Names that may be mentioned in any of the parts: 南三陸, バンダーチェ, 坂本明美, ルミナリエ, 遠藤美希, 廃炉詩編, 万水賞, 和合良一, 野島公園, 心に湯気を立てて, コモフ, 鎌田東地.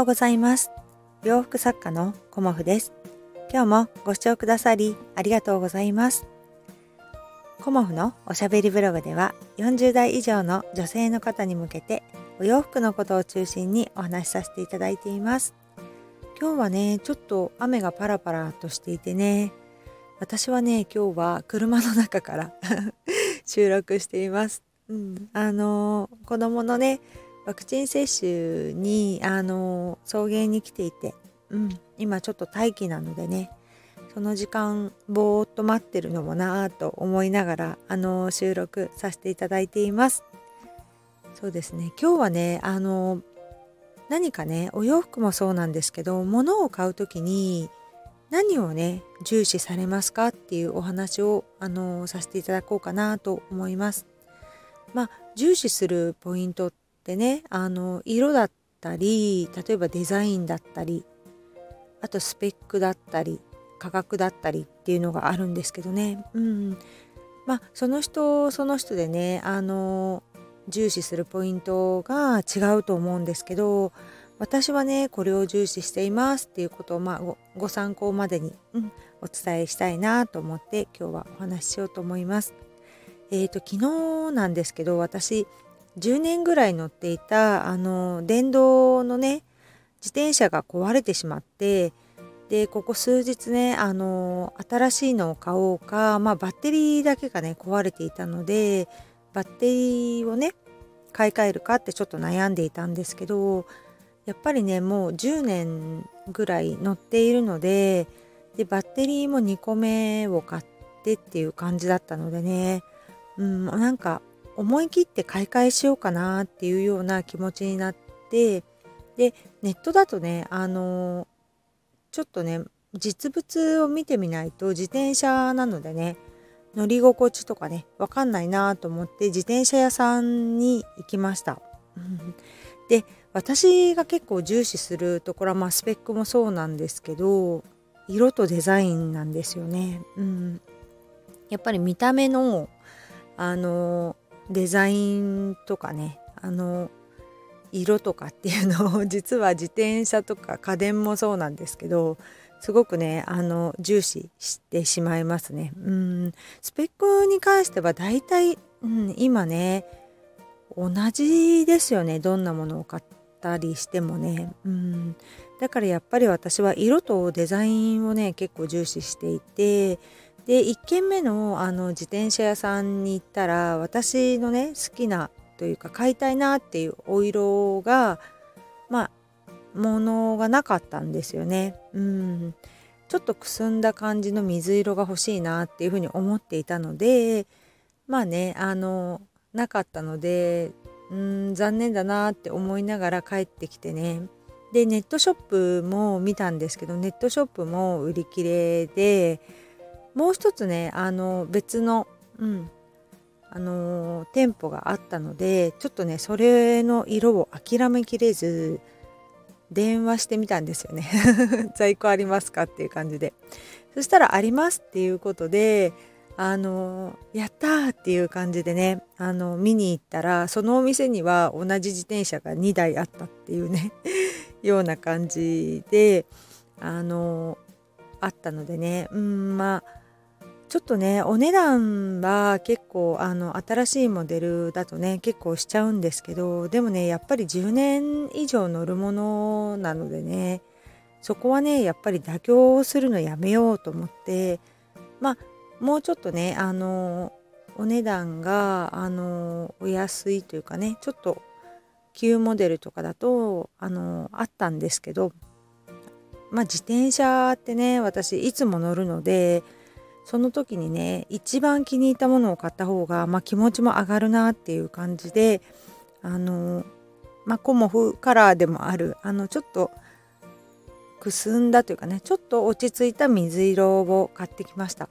ようございます。洋服作家のコモフです。今日もご視聴くださりありがとうございます。コモフのおしゃべりブログでは40代以上の女性の方に向けてお洋服のことを中心にお話しさせていただいています。今日はね、ちょっと雨がパラパラとしていてね、私はね、今日は車の中から収録しています。子供のね、ワクチン接種に送迎に来ていて、今ちょっと待機なのでね、その時間ぼーっと待ってるのもなぁと思いながら収録させていただいています。そうですね、今日はね、何かね、お洋服もそうなんですけど、物を買うときに何をね重視されますかっていうお話をさせていただこうかなと思います。まあ重視するポイントってね、色だったり、例えばデザインだったり、あとスペックだったり価格だったりっていうのがあるんですけどね、まあその人その人でね重視するポイントが違うと思うんですけど、私はねこれを重視していますっていうことを、まあ、ご参考までに、お伝えしたいなと思って今日はお話ししようと思います。昨日なんですけど、私10年ぐらい乗っていた電動のね自転車が壊れてしまって、でここ数日ね新しいのを買おうか、まあ、バッテリーだけがね壊れていたのでバッテリーをね買い替えるかってちょっと悩んでいたんですけど、やっぱりねもう10年ぐらい乗っているので、でバッテリーも2個目を買ってっていう感じだったのでね、なんか思い切って買い替えしようかなっていうような気持ちになって、でネットだとねちょっとね実物を見てみないと自転車なのでね乗り心地とかね分かんないなと思って自転車屋さんに行きました。で私が結構重視するところは、まあ、スペックもそうなんですけど色とデザインなんですよね。やっぱり見た目のデザインとかね色とかっていうのを実は自転車とか家電もそうなんですけどすごくね重視してしまいますね。スペックに関しては大体、今ね同じですよね、どんなものを買ったりしてもね。だからやっぱり私は色とデザインをね結構重視していて、で1軒目の自転車屋さんに行ったら私のね好きなというか買いたいなっていうお色がまあものがなかったんですよね。ちょっとくすんだ感じの水色が欲しいなっていうふうに思っていたので、まあねなかったので残念だなって思いながら帰ってきてね、でネットショップも見たんですけどネットショップも売り切れで、もう一つね別の店舗があったのでちょっとねそれの色を諦めきれず電話してみたんですよね在庫ありますかっていう感じで、そしたらありますっていうことでやったーっていう感じでね見に行ったらそのお店には同じ自転車が2台あったっていうねような感じであったのでね、まあちょっとねお値段は結構新しいモデルだとね結構しちゃうんですけど、でもねやっぱり10年以上乗るものなのでねそこはねやっぱり妥協するのやめようと思って、まあもうちょっとねお値段がお安いというかねちょっと旧モデルとかだとあったんですけど、まあ自転車ってね私いつも乗るのでその時にね一番気に入ったものを買った方が、まあ、気持ちも上がるなっていう感じでまあ、コモフカラーでもあるちょっとくすんだというかねちょっと落ち着いた水色を買ってきました。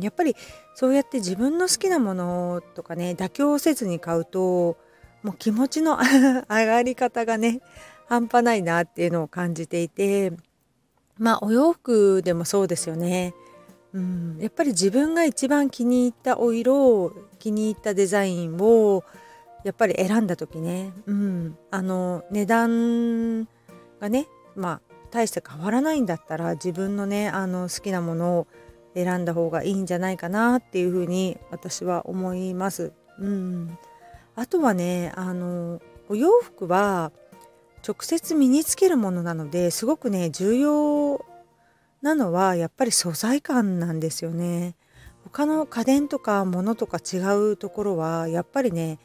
やっぱりそうやって自分の好きなものとかね妥協せずに買うともう気持ちの上がり方がね半端ないなっていうのを感じていて、まあお洋服でもそうですよね。やっぱり自分が一番気に入ったお色を気に入ったデザインをやっぱり選んだ時ね、値段がね、まあ大して変わらないんだったら自分のね好きなものを選んだ方がいいんじゃないかなっていうふうに私は思います。あとはねお洋服は直接身につけるものなのですごくね重要なのはやっぱり素材感なんですよね。他の家電とか物とか違うところはやっぱりね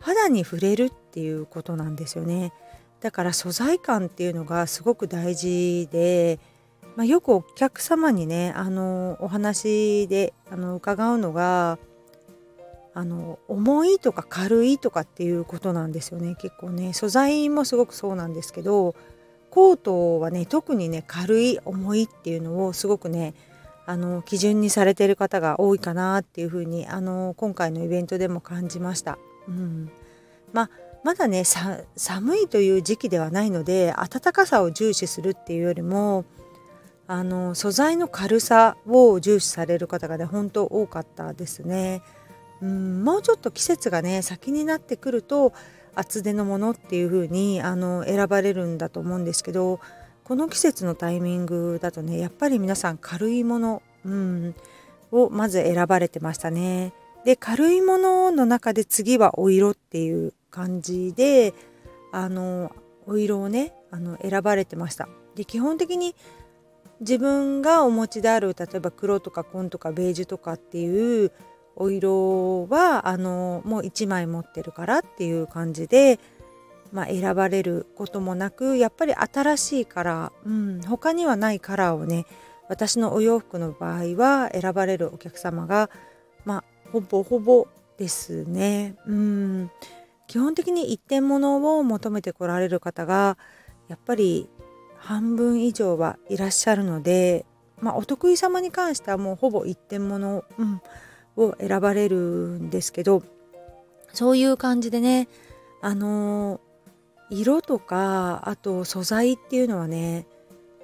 肌に触れるっていうことなんですよね。だから素材感っていうのがすごく大事で、よくお客様にねお話で伺うのが重いとか軽いとかっていうことなんですよね。結構ね素材もすごくそうなんですけどコートはね特にね軽い重いっていうのをすごくね基準にされてる方が多いかなっていうふうに今回のイベントでも感じました。まだね寒いという時期ではないので暖かさを重視するっていうよりも素材の軽さを重視される方がね本当多かったですね。もうちょっと季節がね先になってくると厚手のものっていう風に選ばれるんだと思うんですけど、この季節のタイミングだとねやっぱり皆さん軽いもの、をまず選ばれてましたね。で軽いものの中で次はお色っていう感じでお色をね選ばれてました。で基本的に自分がお持ちである例えば黒とか紺とかベージュとかっていうお色はもう1枚持ってるからっていう感じで、選ばれることもなくやっぱり新しいカラー、他にはないカラーをね私のお洋服の場合は選ばれるお客様がほぼほぼですね。基本的に一点物を求めてこられる方がやっぱり半分以上はいらっしゃるので、お得意様に関してはもうほぼ一点物を選ばれるんですけど、そういう感じでね色とかあと素材っていうのはね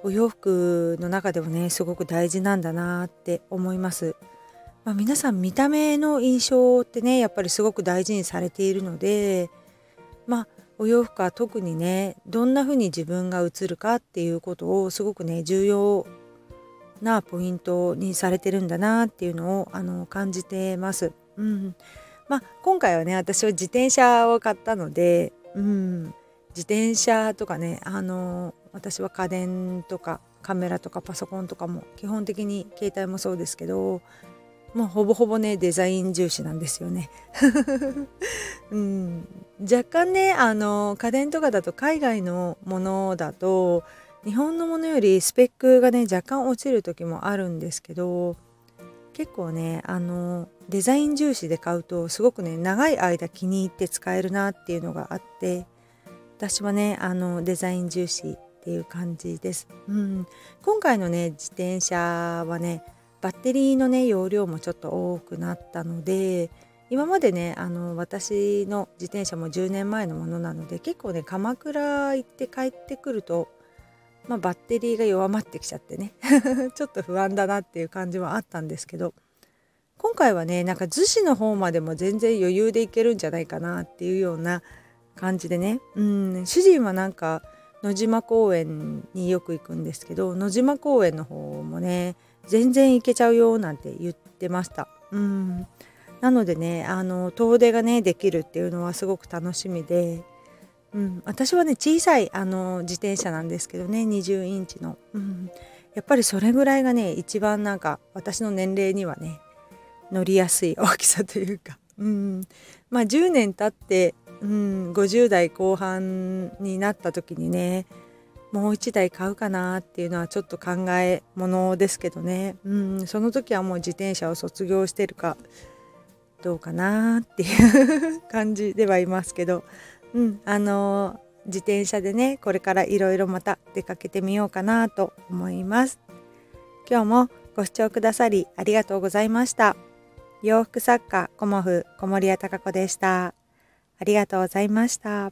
お洋服の中でもねすごく大事なんだなって思います。皆さん見た目の印象ってねやっぱりすごく大事にされているので、お洋服は特にねどんな風に自分が映るかっていうことをすごくね重要なポイントにされてるんだなっていうのを感じてます。今回はね私は自転車を買ったので、自転車とかね私は家電とかカメラとかパソコンとかも基本的に携帯もそうですけどもうほぼほぼねデザイン重視なんですよね。若干ね家電とかだと海外のものだと日本のものよりスペックがね若干落ちる時もあるんですけど、結構ねデザイン重視で買うとすごくね長い間気に入って使えるなっていうのがあって、私はねデザイン重視っていう感じです。今回のね自転車はねバッテリーのね容量もちょっと多くなったので、今までね私の自転車も10年前のものなので結構ね鎌倉行って帰ってくると、バッテリーが弱まってきちゃってねちょっと不安だなっていう感じもあったんですけど、今回はね逗子の方までも全然余裕で行けるんじゃないかなっていうような感じでね、主人は野島公園によく行くんですけど野島公園の方もね全然行けちゃうよなんて言ってました。なのでね遠出がねできるっていうのはすごく楽しみで、私はね小さい自転車なんですけどね20インチの、やっぱりそれぐらいがね一番私の年齢にはね乗りやすい大きさというか、10年経って、50代後半になった時にねもう一台買うかなっていうのはちょっと考えものですけどね、その時はもう自転車を卒業してるかどうかなっていう感じではいますけど、自転車でねこれからいろいろまた出かけてみようかなと思います。今日もご視聴くださりありがとうございました。洋服作家コモフ小森屋貴子でした。ありがとうございました。